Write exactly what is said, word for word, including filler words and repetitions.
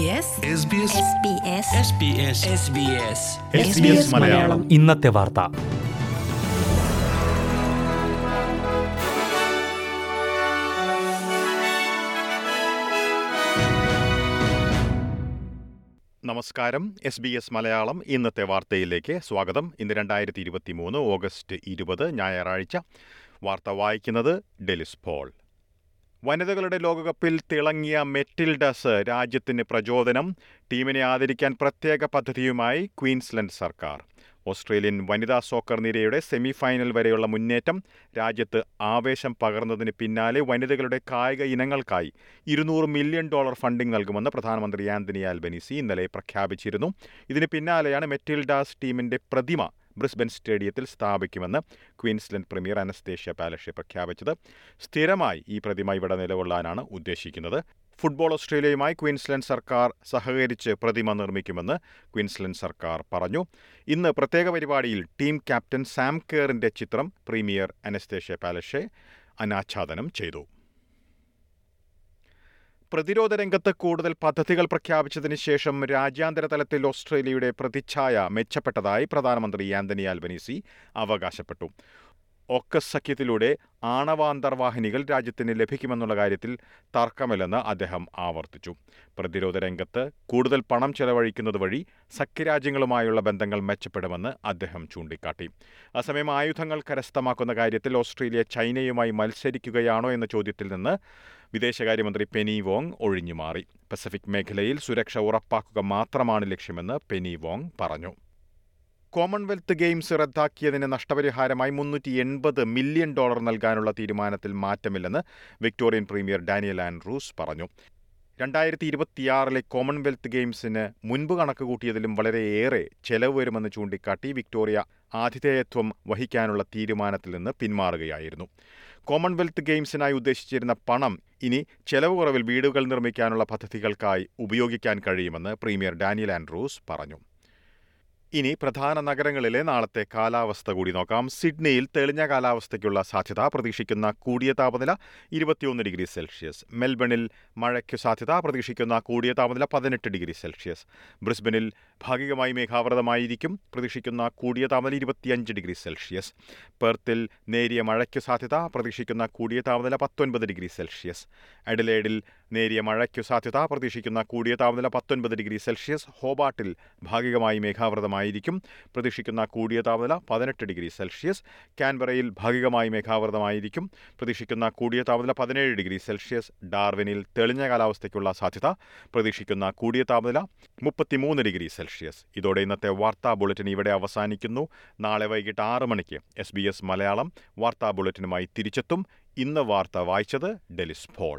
ഇന്നത്തെ വാർത്ത. നമസ്കാരം. എസ് ബി എസ് മലയാളം ഇന്നത്തെ വാർത്തയിലേക്ക് സ്വാഗതം. ഇന്ന് രണ്ടായിരത്തി ഇരുപത്തി മൂന്ന് ഓഗസ്റ്റ് ഇരുപത് ഞായറാഴ്ച. വാർത്ത വായിക്കുന്നത് ഡെലിസ് പോൾ. വനിതകളുടെ ലോകകപ്പിൽ തിളങ്ങിയ മെറ്റിൽഡസ് രാജ്യത്തിന് പ്രചോദനം. ടീമിനെ ആദരിക്കാൻ പ്രത്യേക പദ്ധതിയുമായി ക്വീൻസ്ലൻഡ് സർക്കാർ. ഓസ്ട്രേലിയൻ വനിതാ സോക്കർ നിരയുടെ സെമിഫൈനൽ വരെയുള്ള മുന്നേറ്റം രാജ്യത്ത് ആവേശം പകർന്നതിന് പിന്നാലെ വനിതകളുടെ കായിക ഇനങ്ങൾക്കായി ഇരുന്നൂറ് മില്യൺ ഡോളർ ഫണ്ടിംഗ് നൽകുമെന്ന് പ്രധാനമന്ത്രി ആന്റണി ആൽബനീസി ഇന്നലെ പ്രഖ്യാപിച്ചിരുന്നു. ഇതിന് പിന്നാലെയാണ് മെറ്റിൽഡാസ് ടീമിൻ്റെ പ്രതിമ ബ്രിസ്ബൻ സ്റ്റേഡിയത്തിൽ സ്ഥാപിക്കുമെന്ന് ക്വീൻസ്ലൻഡ് പ്രീമിയർ അനസ്തേഷ്യ പാലഷ് പ്രഖ്യാപിച്ചത്. സ്ഥിരമായി ഈ പ്രതിമ ഇവിടെ നിലകൊള്ളാനാണ് ഉദ്ദേശിക്കുന്നത്. ഫുട്ബോൾ ഓസ്ട്രേലിയയുമായി ക്വീൻസ്ലൻഡ് സർക്കാർ സഹകരിച്ച് പ്രതിമ നിർമ്മിക്കുമെന്ന് ക്വീൻസ്ലൻഡ് സർക്കാർ പറഞ്ഞു. ഇന്ന് പ്രത്യേക പരിപാടിയിൽ ടീം ക്യാപ്റ്റൻ സാം കെറിൻ്റെ ചിത്രം പ്രീമിയർ അനസ്തേഷ്യ പാലഷ് അനാച്ഛാദനം ചെയ്തു. പ്രതിരോധ രംഗത്ത് കൂടുതൽ പദ്ധതികൾ പ്രഖ്യാപിച്ചതിന് ശേഷം രാജ്യാന്തര തലത്തിൽ ഓസ്ട്രേലിയയുടെ പ്രതിച്ഛായ മെച്ചപ്പെട്ടതായി പ്രധാനമന്ത്രി ആന്റണി ആൽബനീസി അവകാശപ്പെട്ടു. ഓക്കസ് സഖ്യത്തിലൂടെ ആണവാന്തർവാഹിനികൾ രാജ്യത്തിന് ലഭിക്കുമെന്നുള്ള കാര്യത്തിൽ തർക്കമില്ലെന്ന് അദ്ദേഹം ആവർത്തിച്ചു. പ്രതിരോധ രംഗത്ത് കൂടുതൽ പണം ചെലവഴിക്കുന്നത് വഴി സഖ്യരാജ്യങ്ങളുമായുള്ള ബന്ധങ്ങൾ മെച്ചപ്പെടുമെന്ന് അദ്ദേഹം ചൂണ്ടിക്കാട്ടി. അസമയം ആയുധങ്ങൾ കരസ്ഥമാക്കുന്ന കാര്യത്തിൽ ഓസ്ട്രേലിയ ചൈനയുമായി മത്സരിക്കുകയാണോ എന്ന ചോദ്യത്തിൽ നിന്ന് വിദേശകാര്യമന്ത്രി പെനി വോങ് ഒഴിഞ്ഞുമാറി. പസഫിക് മേഖലയിൽ സുരക്ഷ ഉറപ്പാക്കുക മാത്രമാണ് ലക്ഷ്യമെന്ന് പെനി വോങ് പറഞ്ഞു. കോമൺവെൽത്ത് ഗെയിംസ് റദ്ദാക്കിയതിന് നഷ്ടപരിഹാരമായി മുന്നൂറ്റി എൺപത് മില്യൺ ഡോളർ നൽകാനുള്ള തീരുമാനത്തിൽ മാറ്റമില്ലെന്ന് വിക്ടോറിയൻ പ്രീമിയർ ഡാനിയൽ ആൻഡ്രൂസ് പറഞ്ഞു. രണ്ടായിരത്തി ഇരുപത്തിയാറിലെ കോമൺവെൽത്ത് ഗെയിംസിന് മുൻപ് കണക്ക് കൂട്ടിയതിലും വളരെയേറെ ചെലവ് വരുമെന്ന് ചൂണ്ടിക്കാട്ടി വിക്ടോറിയ ആതിഥേയത്വം വഹിക്കാനുള്ള തീരുമാനത്തിൽ നിന്ന് പിന്മാറുകയായിരുന്നു. കോമൺവെൽത്ത് ഗെയിംസിനായി ഉദ്ദേശിച്ചിരുന്ന പണം ഇനി ചെലവ് കുറവിൽ വീടുകൾ നിർമ്മിക്കാനുള്ള പദ്ധതികൾക്കായി ഉപയോഗിക്കാൻ കഴിയുമെന്ന് പ്രീമിയർ ഡാനിയൽ ആൻഡ്രൂസ് പറഞ്ഞു. ഇനി പ്രധാന നഗരങ്ങളിലെ നാളത്തെ കാലാവസ്ഥ കൂടി നോക്കാം. സിഡ്നിയിൽ തെളിഞ്ഞ കാലാവസ്ഥയ്ക്കുള്ള സാധ്യത. പ്രതീക്ഷിക്കുന്ന കൂടിയ താപനില ഇരുപത്തിയൊന്ന് ഡിഗ്രി സെൽഷ്യസ്. മെൽബണിൽ മഴയ്ക്കു സാധ്യത. പ്രതീക്ഷിക്കുന്ന കൂടിയ താപനില പതിനെട്ട് ഡിഗ്രി സെൽഷ്യസ്. ബ്രിസ്ബനിൽ ഭാഗികമായി മേഘാവൃതമായിരിക്കും. പ്രതീക്ഷിക്കുന്ന കൂടിയ താപനില ഇരുപത്തിയഞ്ച് ഡിഗ്രി സെൽഷ്യസ്. പെർത്തിൽ നേരിയ മഴയ്ക്കു സാധ്യത. പ്രതീക്ഷിക്കുന്ന കൂടിയ താപനില പത്തൊൻപത് ഡിഗ്രി സെൽഷ്യസ്. അഡലേഡിൽ നേരിയ മഴയ്ക്കു സാധ്യത. പ്രതീക്ഷിക്കുന്ന കൂടിയ താപനില പത്തൊൻപത് ഡിഗ്രി സെൽഷ്യസ്. ഹോബാട്ടിൽ ഭാഗികമായി മേഘാവൃതമായിരിക്കും. പ്രതീക്ഷിക്കുന്ന കൂടിയ താപനില പതിനെട്ട് ഡിഗ്രി സെൽഷ്യസ്. കാൻബറയിൽ ഭാഗികമായി മേഘാവൃതമായിരിക്കും. പ്രതീക്ഷിക്കുന്ന കൂടിയ താപനില പതിനേഴ് ഡിഗ്രി സെൽഷ്യസ്. ഡാർവിനിൽ തെളിഞ്ഞ കാലാവസ്ഥയ്ക്കുള്ള സാധ്യത. പ്രതീക്ഷിക്കുന്ന കൂടിയ താപനില മുപ്പത്തിമൂന്ന് ഡിഗ്രി സെൽഷ്യസ്. ഇതോടെ ഇന്നത്തെ വാർത്താ ബുള്ളറ്റിൻ ഇവിടെ അവസാനിക്കുന്നു. നാളെ വൈകിട്ട് ആറ് മണിക്ക് എസ് ബി എസ് മലയാളം വാർത്താ ബുള്ളറ്റിനുമായി തിരിച്ചെത്തും. ഇന്ന് വാർത്ത വായിച്ചത് ഡെലിസ് പോൾ.